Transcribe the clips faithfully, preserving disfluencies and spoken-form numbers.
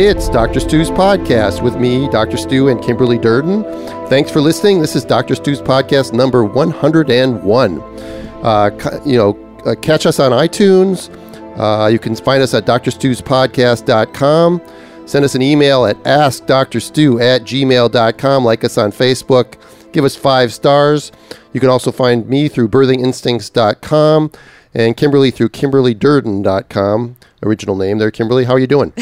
It's Doctor Stu's Podcast with me, Doctor Stu, and Kimberly Durden. Thanks for listening. This is Doctor Stu's Podcast number one hundred and one. Uh, you know, uh, catch us on iTunes. Uh, you can find us at dr stu's podcast dot com. Send us an email at ask dr stu at gmail dot com. Like us on Facebook. Give us five stars. You can also find me through birthing instincts dot com and Kimberly through kimberly durden dot com. Original name there, Kimberly. How are you doing?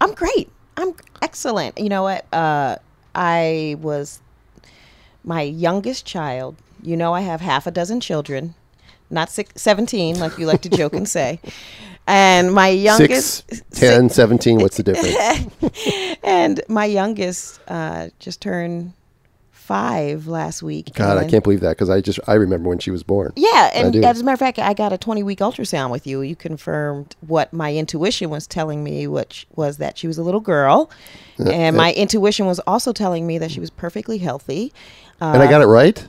I'm great. I'm excellent. You know what? Uh, I was my youngest child. You know, I have half a dozen children, not six, seventeen, like you like to joke and say. And my youngest... six, ten, six, seventeen, what's the difference? And my youngest uh, just turned... five last week. God, I can't believe that, because I just I remember when she was born. Yeah, and as a matter of fact, I got a twenty-week ultrasound with you. You confirmed what my intuition was telling me, which was that she was a little girl, uh, and my uh, intuition was also telling me that she was perfectly healthy. Uh, and I got it right?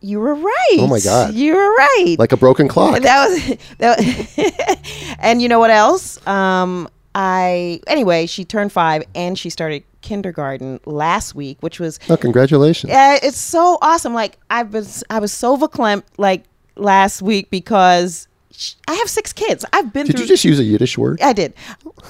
You were right. Oh my God, you were right. Like a broken clock. That was that. Was and you know what else? Um, I anyway, she turned five, and she started kindergarten last week, which was oh congratulations uh, it's so awesome. Like I've been I was so verklempt like last week because sh- I have six kids. I've been did through, you just use a Yiddish word? I did.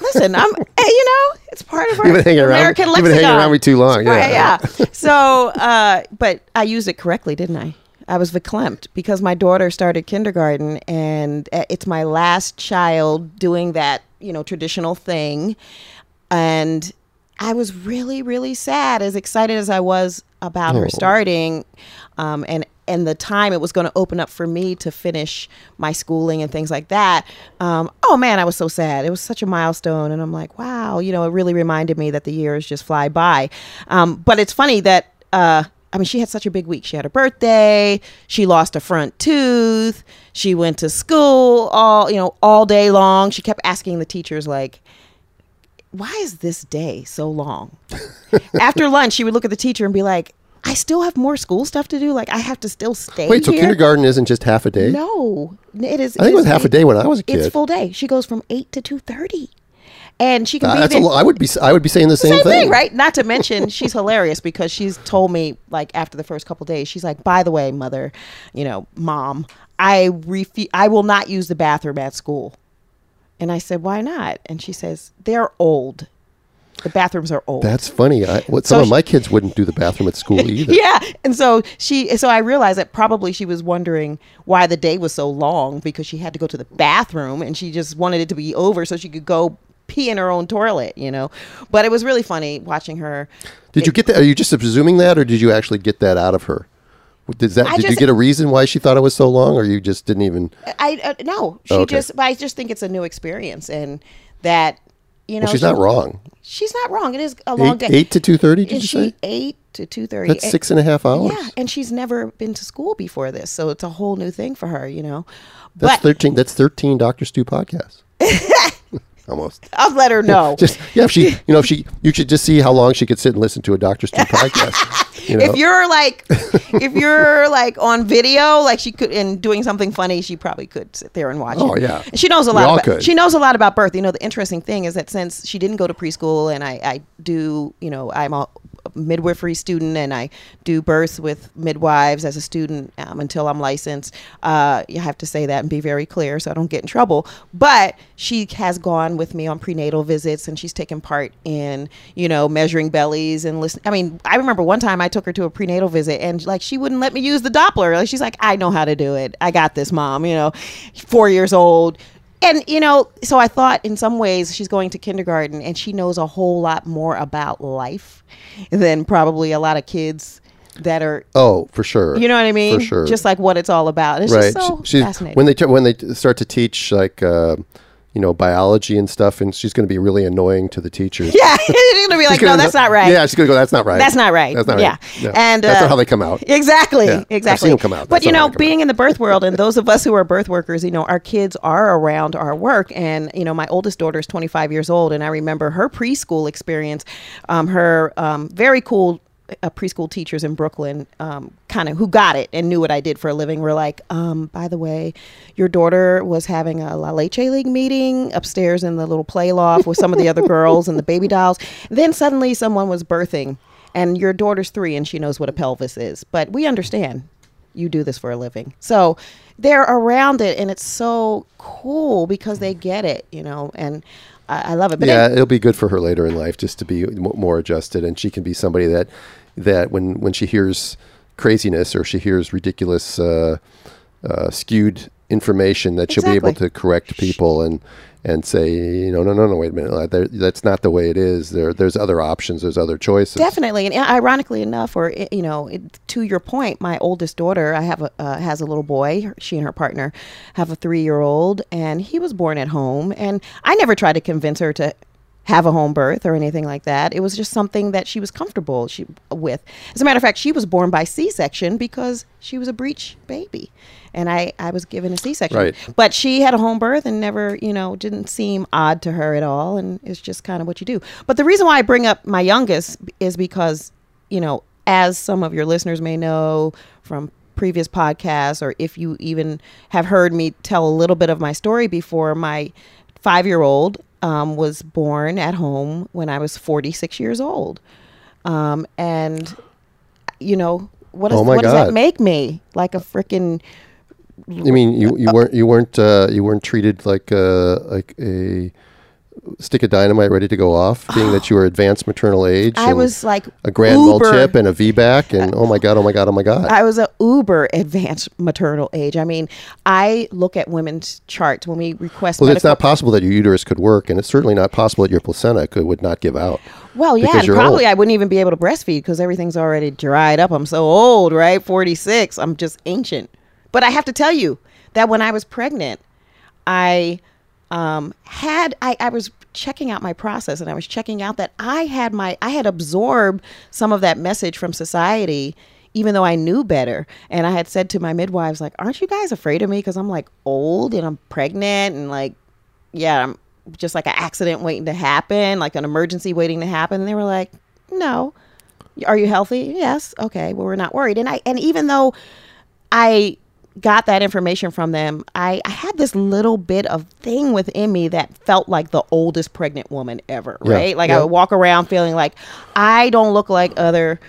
Listen, I'm you know it's part of our You've been American around, lexicon. You've been hanging around me too long. Yeah, yeah. yeah. So uh but I used it correctly, didn't I? I was verklempt because my daughter started kindergarten, and it's my last child doing that, you know, traditional thing, and I was really, really sad, as excited as I was about oh. her starting um, and, and the time it was going to open up for me to finish my schooling and things like that. Um, oh, man, I was so sad. It was such a milestone. And I'm like, wow, you know, it really reminded me that the years just fly by. Um, but it's funny that, uh, I mean, she had such a big week. She had her birthday. She lost a front tooth. She went to school all, you know, all day long. She kept asking the teachers, like, why is this day so long? After lunch, she would look at the teacher and be like, I still have more school stuff to do. Like, I have to still stay Wait, so here? Kindergarten isn't just half a day? No. It is. I think it was half a day when I was a kid. It's full day. She goes from eight to two thirty. And she can uh, be that's a lot. I would be I would be saying the, the same, same thing. thing, right? Not to mention, she's hilarious because she's told me, like, after the first couple of days, she's like, by the way, mother, you know, mom, I refi- I will not use the bathroom at school. And I said, why not? And she says, they're old. The bathrooms are old. That's funny. I, what, some so of she, my kids wouldn't do the bathroom at school either. Yeah. And so she, so I realized that probably she was wondering why the day was so long, because she had to go to the bathroom and she just wanted it to be over so she could go pee in her own toilet, you know. But it was really funny watching her. Did it, you get that? Are you just presuming that, or did you actually get that out of her? Does that, did just, you get a reason why she thought it was so long, or you just didn't even? I uh, no, she oh, okay. just. I just think it's a new experience, and that you know well, she's she, not wrong. She's not wrong. It is a long eight, day. Eight to two thirty. Did Is you she say eight to two thirty? That's eight, six and a half hours. Yeah, and she's never been to school before this, so it's a whole new thing for her. You know, that's but, thirteen. That's thirteen Doctor Stu podcasts. Almost. I'll let her know. Yeah, just yeah, if she, you know, if she, you should just see how long she could sit and listen to a Doctor Stu podcast. You know? If you're like, if you're like on video, like she could, and doing something funny, she probably could sit there and watch. Oh it. yeah, and she knows a we lot. All about, could. She knows a lot about birth. You know, the interesting thing is that since she didn't go to preschool, and I, I do, you know, I'm a midwifery student, and I do births with midwives as a student um, until I'm licensed. Uh, you have to say that and be very clear so I don't get in trouble. But she has gone with me on prenatal visits, and she's taken part in, you know, measuring bellies and listening. I mean, I remember one time I took her to a prenatal visit, and like she wouldn't let me use the Doppler. Like she's like, I know how to do it. I got this, mom. You know, four years old. And, you know, so I thought in some ways she's going to kindergarten and she knows a whole lot more about life than probably a lot of kids that are. Oh, for sure. You know what I mean? For sure. Just like what it's all about. It's right. just so she, fascinating. When they, t- when they start to teach like, uh, you know, biology and stuff, and she's going to be really annoying to the teachers. Yeah. She's going to be like, no, that's not right. Yeah. She's going to go, that's not right. That's not right. That's not right. Yeah. No. And, uh, that's not how they come out. Exactly. Yeah. Exactly. I've seen them come out. But, you know, being in the birth world, and those of us who are birth workers, you know, our kids are around our work. And, you know, my oldest daughter is twenty-five years old. And I remember her preschool experience, um, her um, very cool uh, preschool teachers in Brooklyn, um, kind of who got it and knew what I did for a living, were like, um, by the way, your daughter was having a La Leche League meeting upstairs in the little play loft with some of the other girls and the baby dolls. Then suddenly someone was birthing, and your daughter's three and she knows what a pelvis is. But we understand you do this for a living. So they're around it, and it's so cool because they get it, you know, and I, I love it. But yeah, it, it'll be good for her later in life just to be m- more adjusted, and she can be somebody that that when, when she hears craziness or she hears ridiculous, uh, uh, skewed information, that exactly. she'll be able to correct people and and say, you know, no, no, no, wait a minute. There, that's not the way it is. There, There's other options. There's other choices. Definitely. And ironically enough, or, you know, it, to your point, my oldest daughter, I have a, uh, has a little boy. She and her partner have a three-year-old, and he was born at home. And I never tried to convince her to have a home birth or anything like that. It was just something that she was comfortable she, with. As a matter of fact, she was born by C-section because she was a breech baby. And I, I was given a C-section. Right. But she had a home birth and never, you know, didn't seem odd to her at all. And it's just kind of what you do. But the reason why I bring up my youngest is because, you know, as some of your listeners may know from previous podcasts, or if you even have heard me tell a little bit of my story before, my five-year-old um, was born at home when I was forty-six years old. Um, and, you know, what, is, oh my what does that make me? Like a freaking... I mean, you, you weren't you weren't uh, you weren't treated like a like a stick of dynamite ready to go off, being oh. that you were advanced maternal age. I was like a grand multip and a V BAC, and oh my god, oh my god, oh my god. I was an uber advanced maternal age. I mean, I look at women's charts when we request. Well, it's not possible that your uterus could work, and it's certainly not possible that your placenta could would not give out. Well, yeah, and probably old. I wouldn't even be able to breastfeed because everything's already dried up. I'm so old, right? forty-six. I'm just ancient. But I have to tell you that when I was pregnant, I um, had I, I was checking out my process, and I was checking out that I had my I had absorbed some of that message from society, even though I knew better. And I had said to my midwives, like, aren't you guys afraid of me? Because I'm like old and I'm pregnant and like, yeah, I'm just like an accident waiting to happen, like an emergency waiting to happen. And they were like, no. Are you healthy? Yes. OK, well, we're not worried. And I and even though I got that information from them, I, I had this little bit of thing within me that felt like the oldest pregnant woman ever, yeah, right? Like yeah. I would walk around feeling like I don't look like other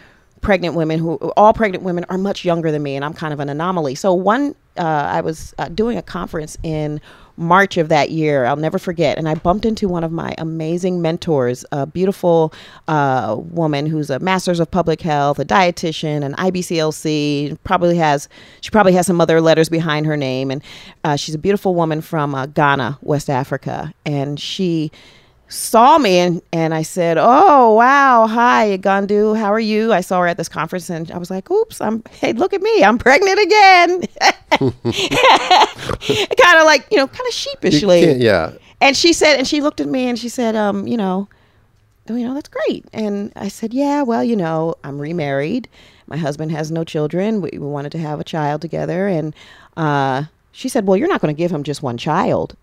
pregnant women who, all pregnant women are much younger than me, and I'm kind of an anomaly. So one, uh, I was uh, doing a conference in March of that year, I'll never forget, and I bumped into one of my amazing mentors, a beautiful uh, woman who's a master's of public health, a dietitian, an I B C L C, probably has, she probably has some other letters behind her name, and uh, she's a beautiful woman from uh, Ghana, West Africa, and she saw me, and, and I said, oh, wow, hi, Gondu, how are you? I saw her at this conference, and I was like, oops, I'm, hey, look at me, I'm pregnant again. Kind of like, you know, kind of sheepishly. Yeah. And she said, and she looked at me, and she said, um, you know, oh, you know, that's great. And I said, yeah, well, you know, I'm remarried. My husband has no children. We, we wanted to have a child together. And uh, she said, well, you're not going to give him just one child.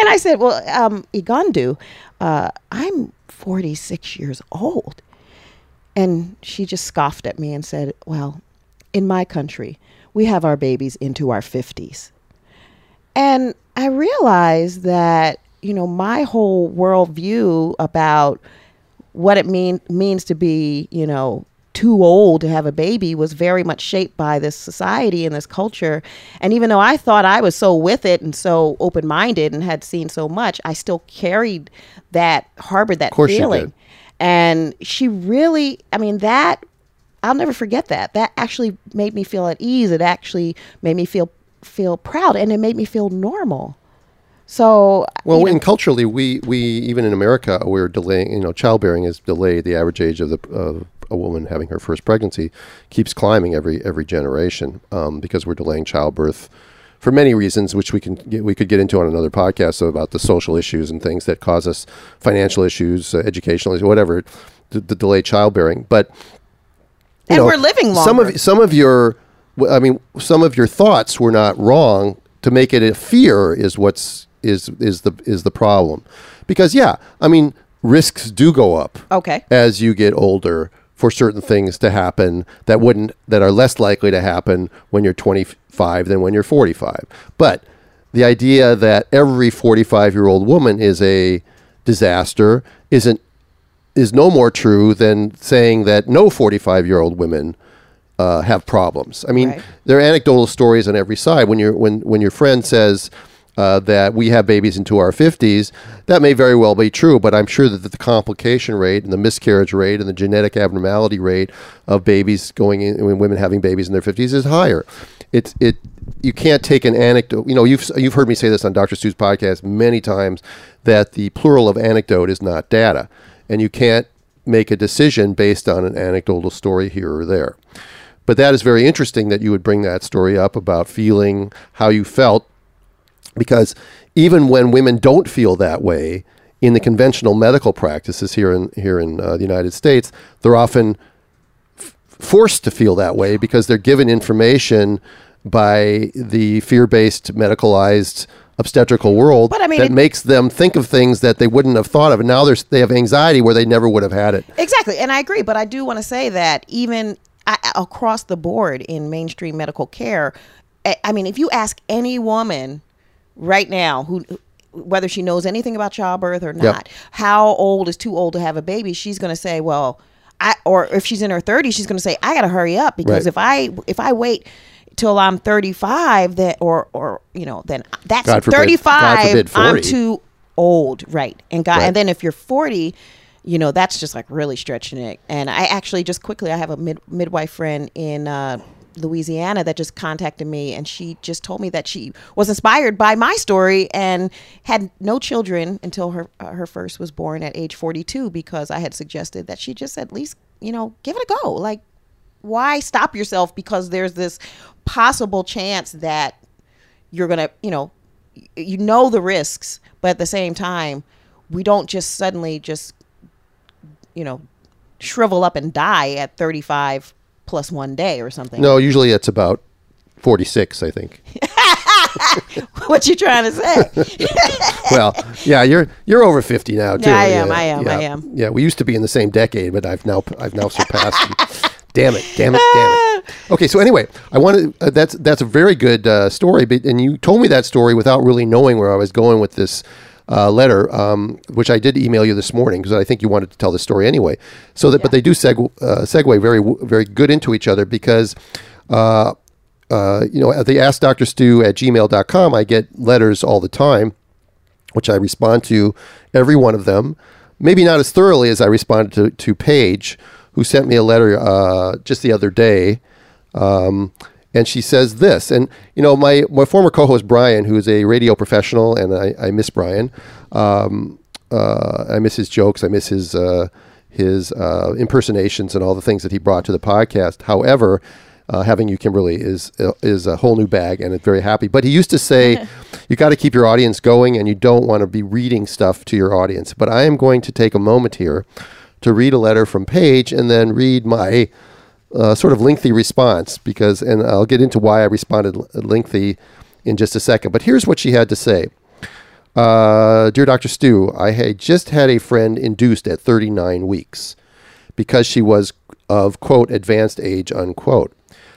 And I said, well, um, Gondu, uh, I'm forty-six years old. And she just scoffed at me and said, well, in my country, we have our babies into our fifties. And I realized that, you know, my whole worldview about what it mean, means to be, you know, too old to have a baby was very much shaped by this society and this culture. And even though I thought I was so with it and so open-minded and had seen so much, I still carried that, harbored that feeling. And she really, I mean, that, I'll never forget that. That actually made me feel at ease. It actually made me feel feel proud, and it made me feel normal. So well, and culturally, we, we even in America, we're delaying, you know, childbearing is delayed. The average age of the of a woman having her first pregnancy keeps climbing every every generation um, because we're delaying childbirth for many reasons, which we can get, we could get into on another podcast. So about the social issues and things that cause us financial issues, uh, educational issues, whatever, the, the delayed childbearing. But and know, we're living longer. Some of some of your, I mean, some of your thoughts were not wrong. To make it a fear is what's is is the is the problem, because yeah, I mean. risks do go up. Okay. As you get older, for certain things to happen that wouldn't, that are less likely to happen when you're twenty-five than when you're forty-five. But the idea that every forty-five-year-old woman is a disaster isn't is no more true than saying that no forty-five-year-old women uh, have problems. I mean, right. There are anecdotal stories on every side. When you're when when your friend says uh, that we have babies into our fifties, that may very well be true, but I'm sure that the complication rate and the miscarriage rate and the genetic abnormality rate of babies going in, when women having babies in their fifties is higher. It's it. You can't take an anecdote. You know, you've you've heard me say this on Doctor Stu's podcast many times, that the plural of anecdote is not data, and you can't make a decision based on an anecdotal story here or there. But that is very interesting that you would bring that story up about feeling how you felt, because even when women don't feel that way in the conventional medical practices here in here in uh, the United States, they're often f- forced to feel that way because they're given information by the fear-based, medicalized, obstetrical world, but, I mean, that it makes them think of things that they wouldn't have thought of. And now they have anxiety where they never would have had it. Exactly. And I agree. But I do want to say that even I, across the board in mainstream medical care, I, I mean, if you ask any woman right now who, whether she knows anything about childbirth or not, yep. how old is too old to have a baby, she's going to say, well, I, or if she's in her thirties, she's going to say, I got to hurry up because right. if I if I wait till I'm thirty-five, that or or you know, then that's God forbid, thirty-five. God forbid forty. I'm too old, right? And God, right. and then if you're forty, you know, that's just like really stretching it. And I actually just quickly, I have a mid, midwife friend in uh, Louisiana that just contacted me, and she just told me that she was inspired by my story and had no children until her uh, her first was born at age forty-two, because I had suggested that she just at least, you know, give it a go, like. Why stop yourself because there's this possible chance that you're going to, you know, you know the risks, but at the same time, we don't just suddenly just, you know, shrivel up and die at thirty-five plus one day or something. No, usually it's about forty-six, I think. What you trying to say? Well, yeah, you're you're over fifty now too. Yeah, I am, yeah, I am, yeah. I am. Yeah, we used to be in the same decade, but I've now I've now surpassed you. Damn it! Damn it! Damn it! Okay, so anyway, I wanted uh, that's that's a very good uh, story, but, and you told me that story without really knowing where I was going with this uh, letter, um, which I did email you this morning because I think you wanted to tell the story anyway. So that, yeah. But they do seg- uh, segue very very good into each other because uh, uh, you know, at the ask dr stu at gmail dot com, I get letters all the time, which I respond to every one of them. Maybe not as thoroughly as I responded to to Paige, who sent me a letter uh, just the other day, um, and she says this. And, you know, my, my former co-host, Brian, who is a radio professional, and I, I miss Brian. Um, uh, I miss his jokes. I miss his, uh, his uh, impersonations and all the things that he brought to the podcast. However, uh, having you, Kimberly, is is a whole new bag, and I'm very happy. But he used to say, you got to keep your audience going, and you don't want to be reading stuff to your audience. But I am going to take a moment here to read a letter from Paige and then read my uh, sort of lengthy response, because, and I'll get into why I responded l- lengthy in just a second. But here's what she had to say. Uh, Dear Doctor Stu, I had just had a friend induced at thirty-nine weeks because she was of, quote, advanced age, unquote.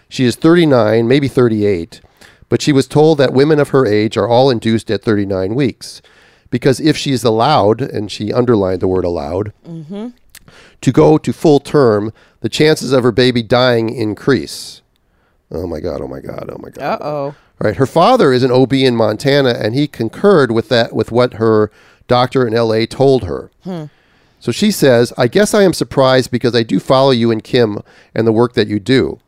She is thirty-nine, maybe thirty-eight, but she was told that women of her age are all induced at thirty-nine weeks because if she is allowed, and she underlined the word allowed, mm-hmm. to go to full term, the chances of her baby dying increase. Oh my God, oh my God, oh my God. Uh-oh. All right. Her father is an O B in Montana, and he concurred with that, with what her doctor in L A told her. Hmm. So she says, I guess I am surprised because I do follow you and Kim and the work that you do,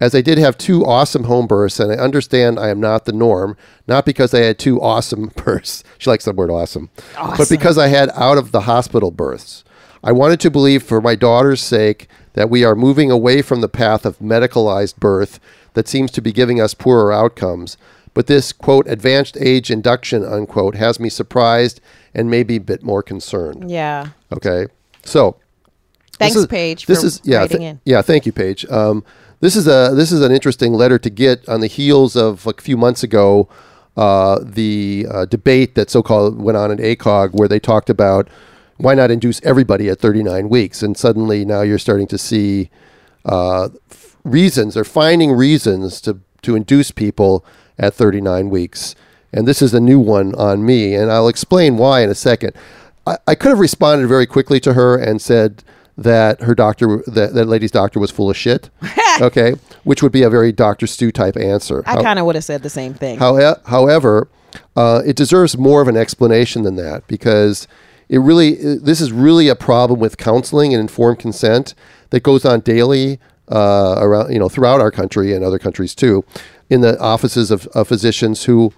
as I did have two awesome home births, and I understand I am not the norm, not because I had two awesome births. She likes the word awesome. Awesome. But because I had out of the hospital births. I wanted to believe for my daughter's sake that we are moving away from the path of medicalized birth that seems to be giving us poorer outcomes. But this, quote, advanced age induction, unquote, has me surprised and maybe a bit more concerned. Yeah. Okay. So. Thanks, this is, Paige, this for is, yeah, writing th- in. Yeah. Thank you, Paige. Um, this is a this is an interesting letter to get on the heels of a few months ago, uh, the uh, debate that so-called went on in A C O G, where they talked about why not induce everybody at thirty-nine weeks? And suddenly now you're starting to see uh, f- reasons, or finding reasons to, to induce people at thirty-nine weeks. And this is a new one on me, and I'll explain why in a second. I, I could have responded very quickly to her and said that her doctor, that, that lady's doctor was full of shit, okay, which would be a very Doctor Stu type answer. I kind of would have said the same thing. How, however, uh, it deserves more of an explanation than that, because it really, this is really a problem with counseling and informed consent that goes on daily uh, around, you know, throughout our country and other countries too, in the offices of, of physicians who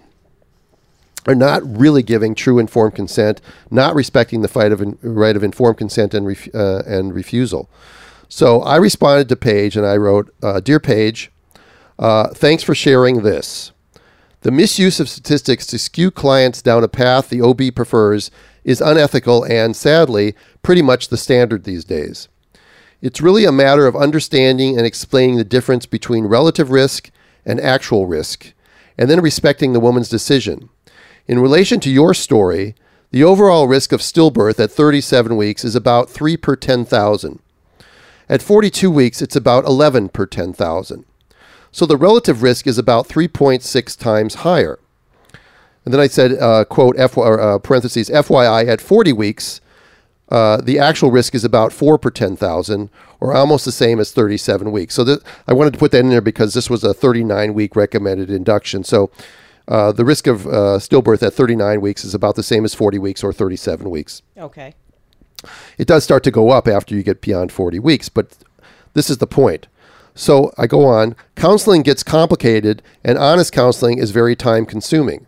are not really giving true informed consent, not respecting the fight of in, right of informed consent and ref, uh, and refusal. So I responded to Paige and I wrote, uh, Dear Paige, uh, thanks for sharing this. The misuse of statistics to skew clients down a path the O B prefers is unethical and, sadly, pretty much the standard these days. It's really a matter of understanding and explaining the difference between relative risk and actual risk, and then respecting the woman's decision. In relation to your story, the overall risk of stillbirth at thirty-seven weeks is about three per ten thousand. At forty-two weeks, it's about eleven per ten thousand. So the relative risk is about three point six times higher. And then I said, uh, quote, F- or, uh, parentheses, F Y I, at forty weeks, uh, the actual risk is about four per ten thousand, or almost the same as thirty-seven weeks. So th- I wanted to put that in there because this was a thirty-nine week recommended induction. So Uh, the risk of uh, stillbirth at thirty-nine weeks is about the same as forty weeks or thirty-seven weeks. Okay. It does start to go up after you get beyond forty weeks, but this is the point. So I go on. Counseling gets complicated, and honest counseling is very time-consuming.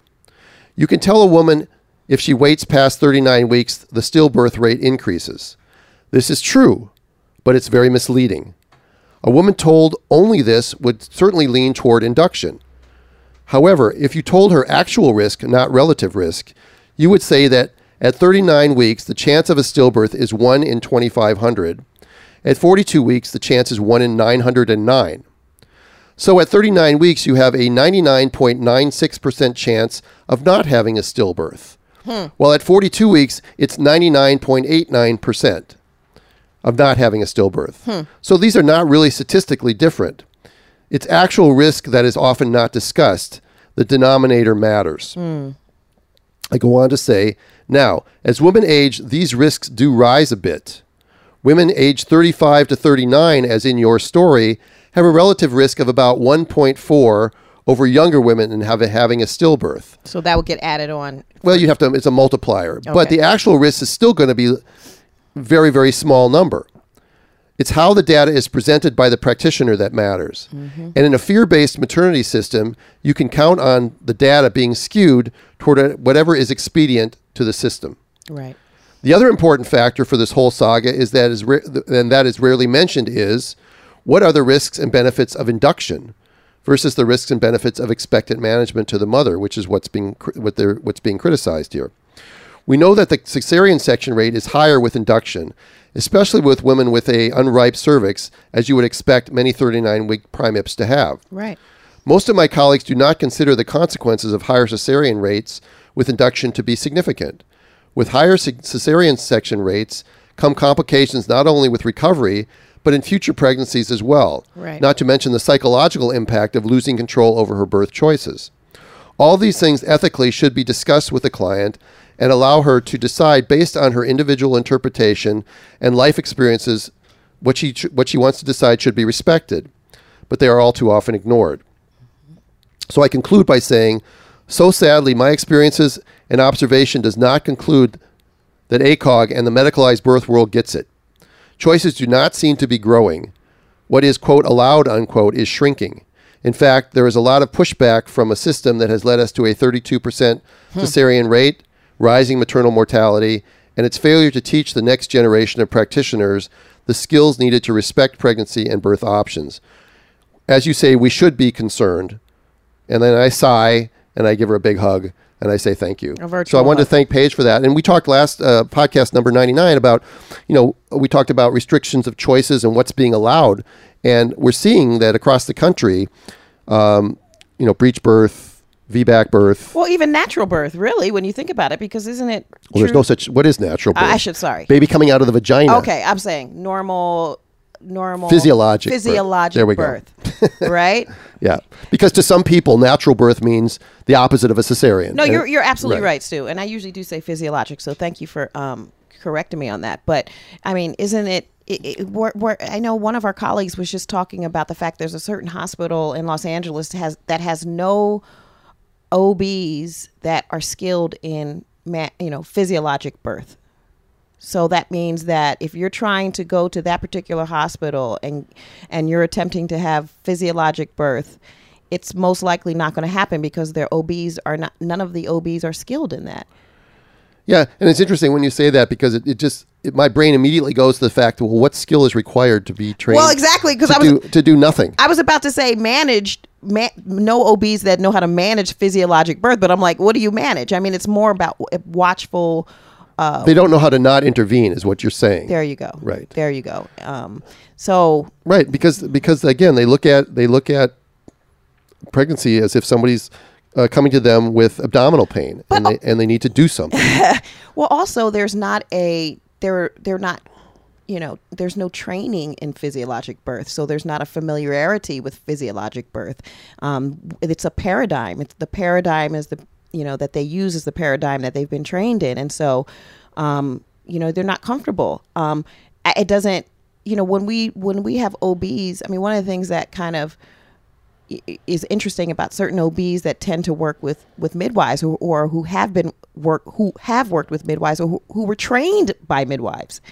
You can tell a woman if she waits past thirty-nine weeks, the stillbirth rate increases. This is true, but it's very misleading. A woman told only this would certainly lean toward induction. However, if you told her actual risk, not relative risk, you would say that at thirty-nine weeks, the chance of a stillbirth is one in twenty-five hundred. At forty-two weeks, the chance is one in nine hundred nine. So at thirty-nine weeks, you have a ninety-nine point nine six percent chance of not having a stillbirth. Hmm. While at forty-two weeks, it's ninety-nine point eight nine percent of not having a stillbirth. Hmm. So these are not really statistically different. It's actual risk that is often not discussed. The denominator matters. Mm. I go on to say, now, as women age, these risks do rise a bit. Women age thirty-five to thirty-nine, as in your story, have a relative risk of about one point four over younger women and have a, having a stillbirth. So that would get added on. Well, you have to, it's a multiplier. Okay. But the actual risk is still going to be very, very small number. It's how the data is presented by the practitioner that matters. Mm-hmm. And in a fear-based maternity system, you can count on the data being skewed toward whatever is expedient to the system. Right. The other important factor for this whole saga is that is ra- and that is rarely mentioned is, what are the risks and benefits of induction versus the risks and benefits of expectant management to the mother, which is what's being what they're, what's being criticized here. We know that the cesarean section rate is higher with induction, especially with women with a unripe cervix, as you would expect many thirty-nine-week primips to have. Right. Most of my colleagues do not consider the consequences of higher cesarean rates with induction to be significant. With higher cesarean section rates come complications not only with recovery, but in future pregnancies as well, right. Not to mention the psychological impact of losing control over her birth choices. All these things ethically should be discussed with the client and allow her to decide based on her individual interpretation and life experiences what she what she wants to decide should be respected, but they are all too often ignored. So I conclude by saying, so sadly, my experiences and observation does not conclude that A C O G and the medicalized birth world gets it. Choices do not seem to be growing. What is, quote, allowed, unquote, is shrinking. In fact, there is a lot of pushback from a system that has led us to a thirty-two percent cesarean rate, rising maternal mortality, and its failure to teach the next generation of practitioners the skills needed to respect pregnancy and birth options. As you say, we should be concerned. And then I sigh, and I give her a big hug, and I say thank you. So I wanted hug. to thank Paige for that. And we talked last uh, podcast number ninety-nine about, you know, we talked about restrictions of choices and what's being allowed. And we're seeing that across the country, um, you know, breech birth, V BAC birth. Well, even natural birth, really, when you think about it, because isn't it true? Well, there's no such... What is natural birth? Uh, I should, sorry. Baby coming out of the vagina. Okay, I'm saying normal... normal physiologic physiologic birth, there we birth go. Right? Yeah, because to some people natural birth means the opposite of a cesarean. No, you're you're absolutely right. right Stu, and I usually do say physiologic, so thank you for um correcting me on that. But I mean, isn't it, it, it we're, we're, I know one of our colleagues was just talking about the fact there's a certain hospital in Los Angeles has that has no O Bs that are skilled in ma you know physiologic birth. So that means that if you're trying to go to that particular hospital and and you're attempting to have physiologic birth, it's most likely not going to happen because their O Bs are not, none of the O Bs are skilled in that. Yeah, and it's interesting when you say that because it, it just, it, my brain immediately goes to the fact, well, what skill is required to be trained? Well, exactly, because I was... Do, to do nothing. I was about to say managed, man, no O Bs that know how to manage physiologic birth, but I'm like, what do you manage? I mean, it's more about watchful... Uh, they don't know how to not intervene is what you're saying. There you go. Right. There you go. Um, so right, because because again, they look at they look at pregnancy as if somebody's uh, coming to them with abdominal pain, but, and they and they need to do something. Well, also there's not a they're they're not you know there's no training in physiologic birth, so there's not a familiarity with physiologic birth. Um, it's a paradigm. It's the paradigm is the you know, that they use as the paradigm that they've been trained in. And so, um, you know, they're not comfortable. Um, it doesn't, you know, when we, when we have O Bs, I mean, one of the things that kind of is interesting about certain O Bs that tend to work with, with midwives or, or who have been work, who have worked with midwives or who, who were trained by midwives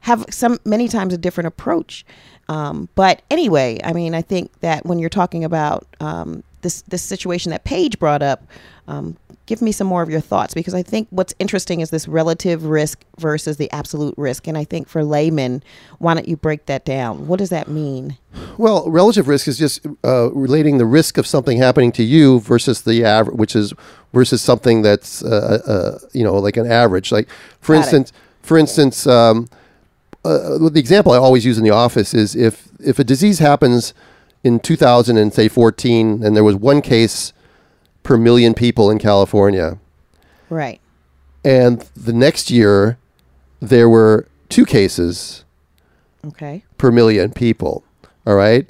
have some, many times a different approach. Um, but anyway, I mean, I think that when you're talking about, um, This, this situation that Paige brought up, um, give me some more of your thoughts, because I think what's interesting is this relative risk versus the absolute risk. And I think for laymen, why don't you break that down? What does that mean? Well, relative risk is just uh, relating the risk of something happening to you versus the average, which is versus something that's, uh, uh, you know, like an average. Like, for Got instance, it. for instance, um, uh, the example I always use in the office is if if a disease happens in two thousand and say fourteen, and there was one case per million people in California. Right. And the next year, there were two cases okay. per million people. All right.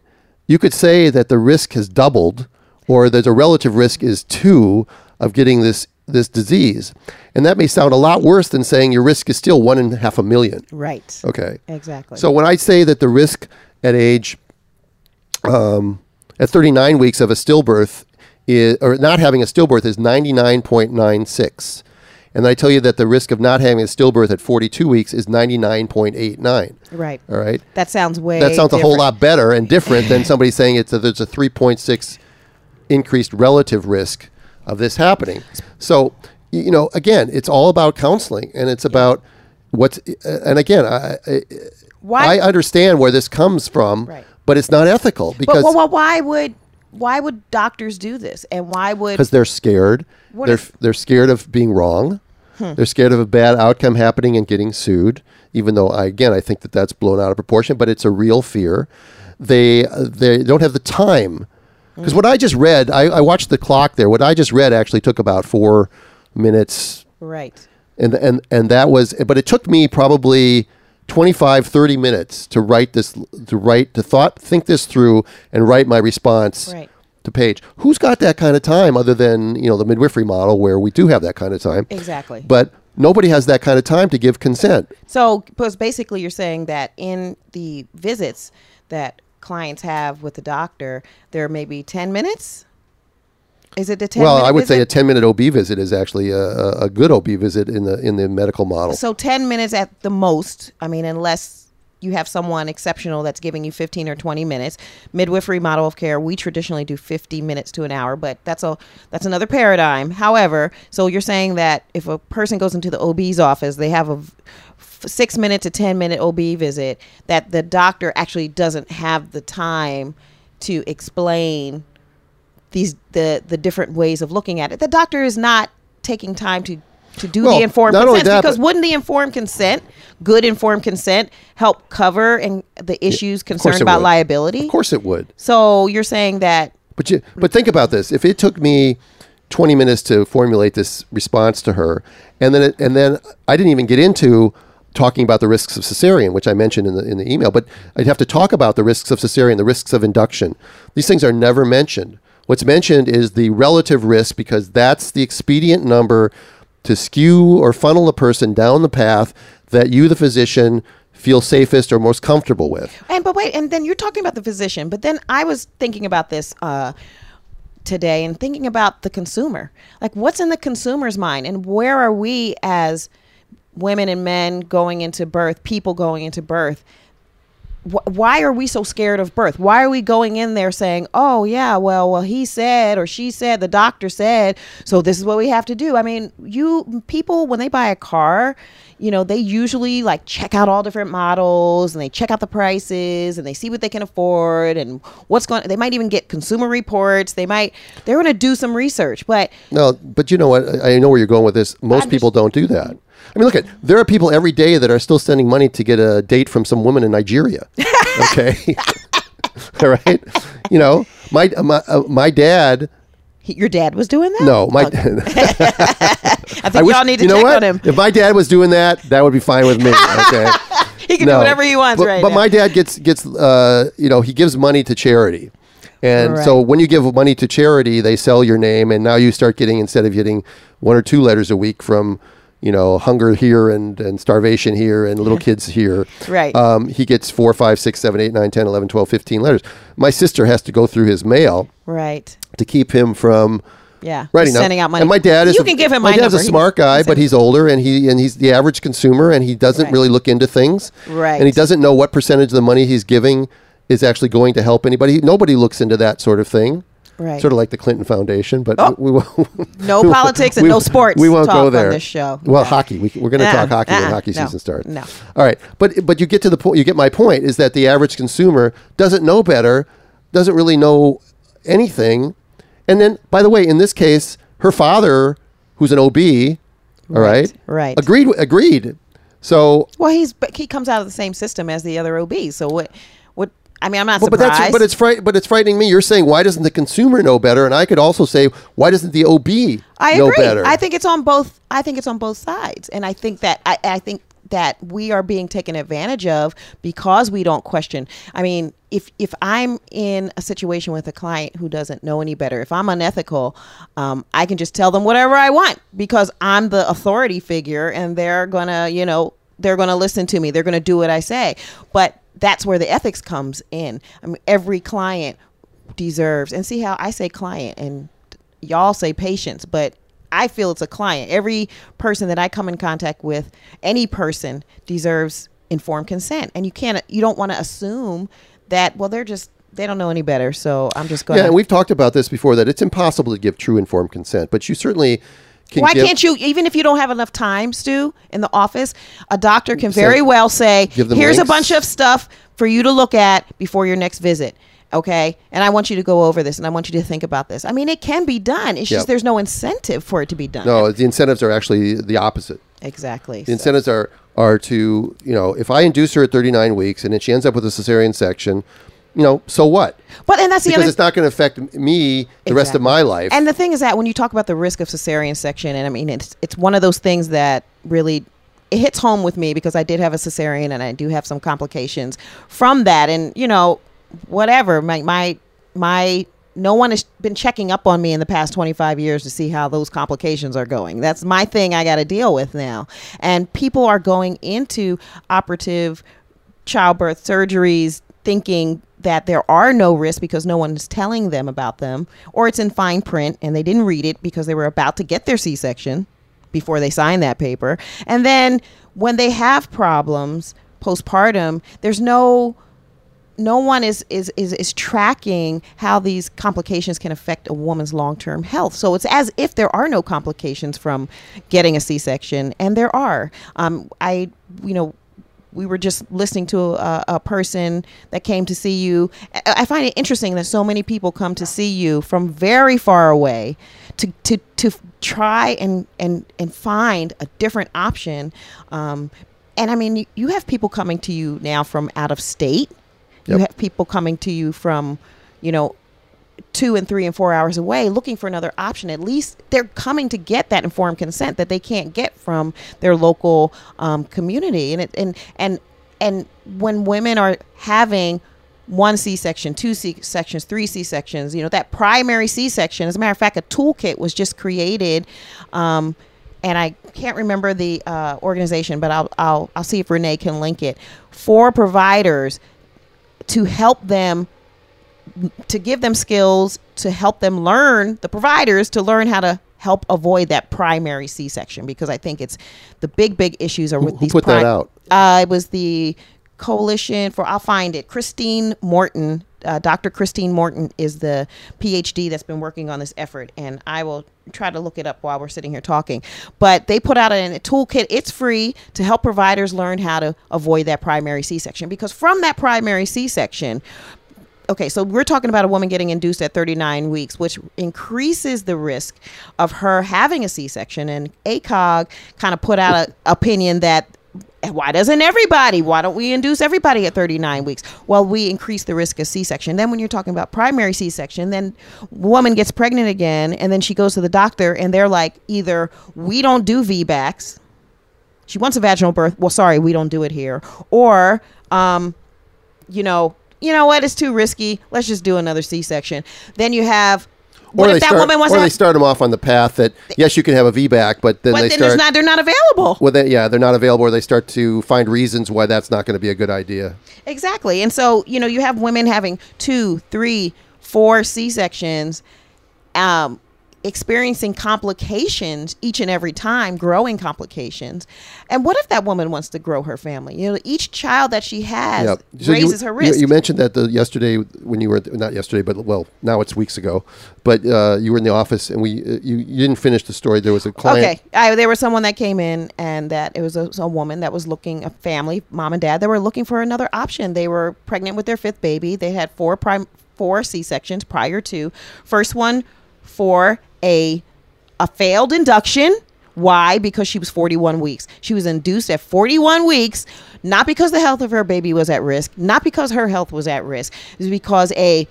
You could say that the risk has doubled, or that the relative risk is two of getting this this disease. And that may sound a lot worse than saying your risk is still one and a half a million. Right. Okay. Exactly. So when I say that the risk at age... Um, at thirty-nine weeks of a stillbirth is, or not having a stillbirth is ninety-nine point nine six. And I tell you that the risk of not having a stillbirth at forty-two weeks is ninety-nine point eight nine. Right. All right. That sounds way That sounds different. a whole lot better and different than somebody saying it's that there's a three point six increased relative risk of this happening. So, you know, again, it's all about counseling, and it's about what's, and again, I, I, Why? I understand where this comes from. Right. But it's not ethical because. But, well, why would why would doctors do this, and why would? Because they're scared. What they're if, they're scared of being wrong. Hmm. They're scared of a bad outcome happening and getting sued. Even though I, again I think that that's blown out of proportion, but it's a real fear. They they don't have the time because hmm. what I just read. I, I watched the clock there. What I just read actually took about four minutes. Right. And and and that was, but it took me probably twenty-five, thirty minutes to write this, to write, to thought, think this through and write my response right. to Paige. Who's got that kind of time other than, you know, the midwifery model where we do have that kind of time. Exactly. But nobody has that kind of time to give consent. So basically you're saying that in the visits that clients have with the doctor, there may be ten minutes? Is it a ten well, minute I would visit? say a ten minute O B visit is actually a, a good O B visit in the in the medical model. So ten minutes at the most. I mean, unless you have someone exceptional that's giving you fifteen or twenty minutes. Midwifery model of care, we traditionally do fifty minutes to an hour, but that's a that's another paradigm. However, so you're saying that if a person goes into the O B's office, they have a six minute to ten minute O B visit, that the doctor actually doesn't have the time to explain these the the different ways of looking at it. The doctor is not taking time to to do well, the informed consent, that, because wouldn't the informed consent, good informed consent, help cover and the issues yeah, concerned about would. liability? Of course it would. So you're saying that. But you, but think about this. If it took me twenty minutes to formulate this response to her. And then, it, and then I didn't even get into talking about the risks of cesarean, which I mentioned in the, in the email, but I'd have to talk about the risks of cesarean, the risks of induction. These things are never mentioned. What's mentioned is the relative risk, because that's the expedient number to skew or funnel the person down the path that you, the physician, feel safest or most comfortable with. And but wait, and then you're talking about the physician, but then I was thinking about this uh, today and thinking about the consumer. Like, what's in the consumer's mind, and where are we as women and men going into birth, people going into birth? Wh- why are we so scared of birth? Why are we going in there saying, oh, yeah, well, well, he said or she said, the doctor said, so this is what we have to do. I mean, you people, when they buy a car, you know, they usually like check out all different models and they check out the prices and they see what they can afford and what's going on. They might even get consumer reports. They might, they're going to do some research. But no, but you know what? I know where you're going with this. Most I'm people just, don't do that. I mean, look at, there are people every day that are still sending money to get a date from some woman in Nigeria. Okay. All right. You know, my, my, uh, my dad. He, your dad was doing that? No. my. Okay. I think I wish, y'all need to you know check what? on him. If my dad was doing that, that would be fine with me. Okay. He can no. do whatever he wants but, right but now. But my dad gets, gets uh, you know, he gives money to charity. And right. so when you give money to charity, they sell your name. And now you start getting, instead of getting one or two letters a week from, you know, hunger here and, and starvation here and little kids here. Right. Um, he gets four, five, six, seven, eight, nine, ten, eleven, twelve, fifteen letters. My sister has to go through his mail. Right. To keep him from yeah. writing up. Sending out money. And my dad is you a, can give him my, my dad's number. a smart guy, he's but he's older and he and he's the average consumer and he doesn't right. really look into things. Right. And he doesn't know what percentage of the money he's giving is actually going to help anybody. Nobody looks into that sort of thing. Right. Sort of like the Clinton Foundation, but oh. we, we won't. No we, politics and we, no sports. We won't talk go there. On this show. Well, no. hockey. We, we're going to uh, talk hockey uh, when hockey no, season starts. No. All right, but but you get to the point. You get my point. Is that the average consumer doesn't know better, doesn't really know anything, and then by the way, in this case, her father, who's an O B, right, all right, right, agreed. Agreed. So well, he's but he comes out of the same system as the other O B. So what? I mean, I'm not surprised. Well, but, that's, but, it's fright, but it's frightening me. You're saying, why doesn't the consumer know better? And I could also say, why doesn't the O B I know agree. better? I think it's on both. I think it's on both sides. And I think that I, I think that we are being taken advantage of because we don't question. I mean, if if I'm in a situation with a client who doesn't know any better, if I'm unethical, um, I can just tell them whatever I want because I'm the authority figure and they're going to, you know, they're going to listen to me. They're going to do what I say. But that's where the ethics comes in. I mean, every client deserves, and see how I say client and y'all say patients, but I feel it's a client. Every person that I come in contact with, any person deserves informed consent. And you can't, you don't want to assume that, well, they're just, they don't know any better. So I'm just going to. Yeah, and we've talked about this before, that it's impossible to give true informed consent, but you certainly can. Why give, can't you, even if you don't have enough time, Stu, in the office, a doctor can very say, well say, here's links. a bunch of stuff for you to look at before your next visit, okay? And I want you to go over this, and I want you to think about this. I mean, it can be done. It's yep. just there's no incentive for it to be done. No, the incentives are actually the opposite. Exactly. The so. incentives are, are to, you know, if I induce her at thirty-nine weeks and then she ends up with a cesarean section, you know, so what? But and that's the because other, it's not going to affect me the exactly. rest of my life. And the thing is that when you talk about the risk of cesarean section, and I mean, it's it's one of those things that really it hits home with me because I did have a cesarean and I do have some complications from that. And you know, whatever my my my no one has been checking up on me in the past twenty-five years to see how those complications are going. That's my thing I got to deal with now. And people are going into operative childbirth surgeries thinking that there are no risks because no one's telling them about them, or it's in fine print and they didn't read it because they were about to get their C-section before they signed that paper. And then when they have problems postpartum, there's no, no one is, is, is, is tracking how these complications can affect a woman's long-term health. So it's as if there are no complications from getting a C-section, and there are. Um, I, you know, we were just listening to a, a person that came to see you. I find it interesting that so many people come to see you from very far away to to, to try and, and, and find a different option. Um, and I mean, you have people coming to you now from out of state. Yep. You have people coming to you from, you know, two and three and four hours away looking for another option, at least they're coming to get that informed consent that they can't get from their local um, community. And, it, and, and, and when women are having one C-section, two C-sections, three C-sections, you know, that primary C-section, as a matter of fact, a toolkit was just created, um, and I can't remember the uh, organization, but I'll, I'll, I'll see if Renee can link it, for providers to help them, to give them skills, to help them learn, the providers to learn how to help avoid that primary C-section, because I think it's the big, big issues are with who, who these. Who put prim- that out? Uh, it was the Coalition for, I'll find it, Christine Morton. Uh, Doctor Christine Morton is the P H D that's been working on this effort, and I will try to look it up while we're sitting here talking. But they put out a, a toolkit. It's free to help providers learn how to avoid that primary C-section, because from that primary C-section, okay, so we're talking about a woman getting induced at thirty-nine weeks, which increases the risk of her having a C-section. And A C O G kind of put out an opinion that, why doesn't everybody? Why don't we induce everybody at thirty-nine weeks? Well, we increase the risk of C-section. Then when you're talking about primary C-section, then woman gets pregnant again, and then she goes to the doctor, and they're like, either we don't do V BACs. She wants a vaginal birth. Well, sorry, we don't do it here. Or, um, you know, you know what? It's too risky. Let's just do another C-section. Then you have... What or if they, that start, woman wants or to they have, start them off on the path that, yes, you can have a V BAC, but then but they then start... Not, they're not available. Well, they, yeah, they're not available, or they start to find reasons why that's not going to be a good idea. Exactly. And so, you know, you have women having two, three, four C-sections, um, experiencing complications each and every time, growing complications. And what if that woman wants to grow her family? You know, each child that she has yep. so raises you, her risk. You, you mentioned that the yesterday when you were not yesterday, but well, now it's weeks ago. But uh, you were in the office, and we uh, you, you didn't finish the story. There was a client. Okay, I, there was someone that came in, and that it was a, a woman that was looking a family, mom and dad. They were looking for another option. They were pregnant with their fifth baby. They had four prime four C-sections prior to first one for a a failed induction. Why? Because she was forty-one weeks. She was induced at forty-one weeks, not because the health of her baby was at risk, not because her health was at risk. It was because a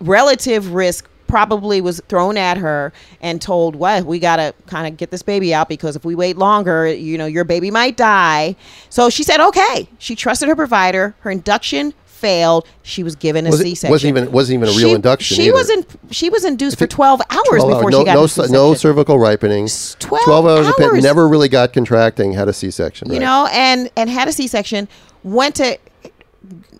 relative risk probably was thrown at her and told, well, we got to kind of get this baby out, because if we wait longer, you know, your baby might die. So she said, okay. She trusted her provider. Her induction failed. She was given a was C-section. It wasn't even wasn't even a real she, induction. She either. was in, She was induced for twelve hours twelve before no, she got no, a C-section. No cervical ripening. Twelve, twelve hours. hours. Of pain, never really got contracting. Had a C-section. You right. know, and and had a C-section. Went to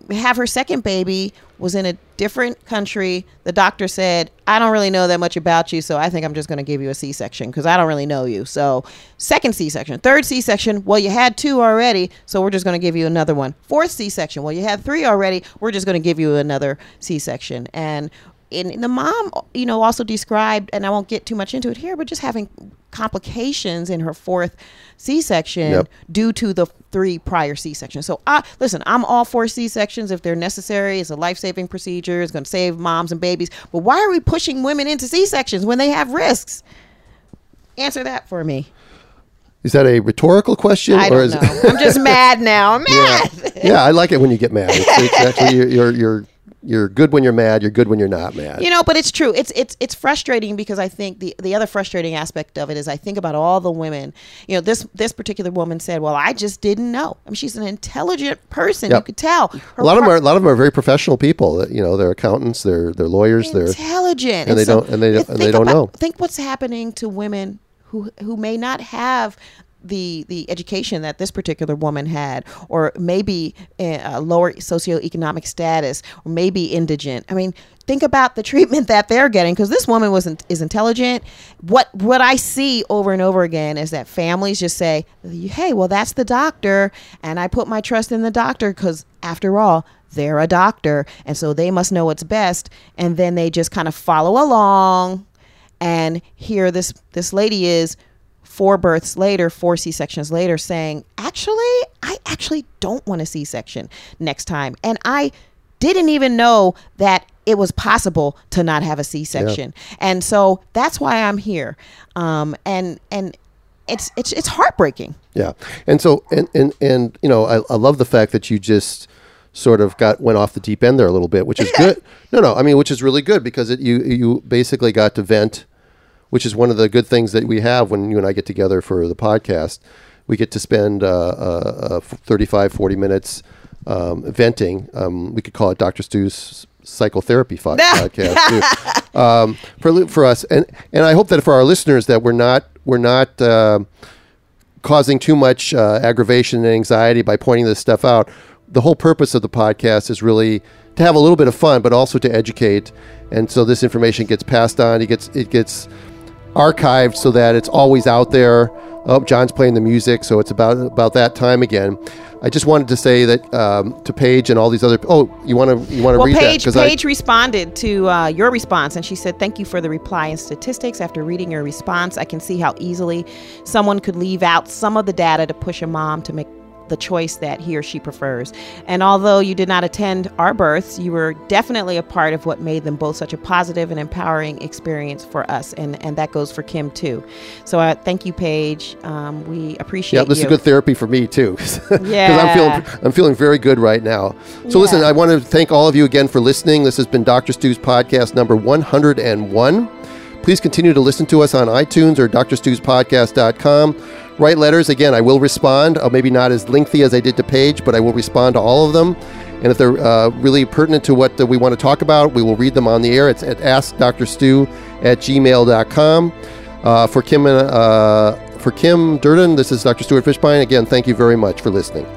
have her second baby. Was in a different country. The doctor said, I don't really know that much about you, so I think I'm just going to give you a C-section because I don't really know you. So second C-section, third C-section, well, you had two already, so we're just going to give you another one. Fourth C-section, well, you had three already, we're just going to give you another C-section. And in the mom, you know, also described, and I won't get too much into it here, but just having complications in her fourth C-section yep. due to the three prior C-sections. So, uh, listen, I'm all for C-sections if they're necessary. It's a life-saving procedure. It's going to save moms and babies. But why are we pushing women into C-sections when they have risks? Answer that for me. Is that a rhetorical question? I don't or is know. I'm just mad now. I'm mad. Yeah. yeah, I like it when you get mad. It's, it's actually you're you're. you're You're good when you're mad. You're good when you're not mad. You know, but it's true. It's it's it's frustrating because I think the, the other frustrating aspect of it is I think about all the women. You know, this this particular woman said, "Well, I just didn't know." I mean, she's an intelligent person. Yep. You could tell. Her a lot part- of them are a lot of them are very professional people. You know, they're accountants, they're they're lawyers, they're intelligent, and, and they so don't and they and they don't about, know. Think what's happening to women who who may not have the the education that this particular woman had, or maybe a lower socioeconomic status, or maybe indigent. I mean, think about the treatment that they're getting, because this woman wasn't is intelligent. What what I see over and over again is that families just say, hey, well, that's the doctor, and I put my trust in the doctor because after all, they're a doctor, and so they must know what's best. And then they just kind of follow along, and here this this lady is four births later, four C-sections later, saying, actually, I actually don't want a C-section next time. And I didn't even know that it was possible to not have a C-section. Yeah. And so that's why I'm here. Um, and and it's it's it's heartbreaking. Yeah. And so, and, and, and you know, I, I love the fact that you just sort of got went off the deep end there a little bit, which is good. No, no, I mean, which is really good, because it, you you basically got to vent, which is one of the good things that we have when you and I get together for the podcast. We get to spend uh, uh, thirty-five, forty minutes um, venting. Um, we could call it Doctor Stu's Psychotherapy fo- Podcast too, um, for for us, and and I hope that for our listeners that we're not we're not uh, causing too much uh, aggravation and anxiety by pointing this stuff out. The whole purpose of the podcast is really to have a little bit of fun, but also to educate. And so this information gets passed on. It gets it gets archived so that it's always out there. Oh, John's playing the music, so it's about about that time again. I just wanted to say that um, to Paige and all these other. Oh, you want to you want to well, read Paige, that? Well, Paige I, responded to uh, your response, and she said, "Thank you for the reply and statistics. After reading your response, I can see how easily someone could leave out some of the data to push a mom to make the choice that he or she prefers. And although you did not attend our births, you were definitely a part of what made them both such a positive and empowering experience for us." And, and that goes for Kim too. So uh, thank you, Paige. Um, we appreciate you. Yeah, this you. is good therapy for me too. Yeah. Because I'm feeling, I'm feeling very good right now. So yeah. Listen, I want to thank all of you again for listening. This has been Doctor Stu's Podcast number one hundred and one. Please continue to listen to us on iTunes or dr stu's podcast dot com. Write letters. Again, I will respond. Uh, maybe not as lengthy as I did to Paige, but I will respond to all of them. And if they're uh, really pertinent to what we want to talk about, we will read them on the air. It's at ask dr stu at gmail dot com. Uh, for Kim, uh, for Kim Durden, this is Doctor Stuart Fishbein. Again, thank you very much for listening.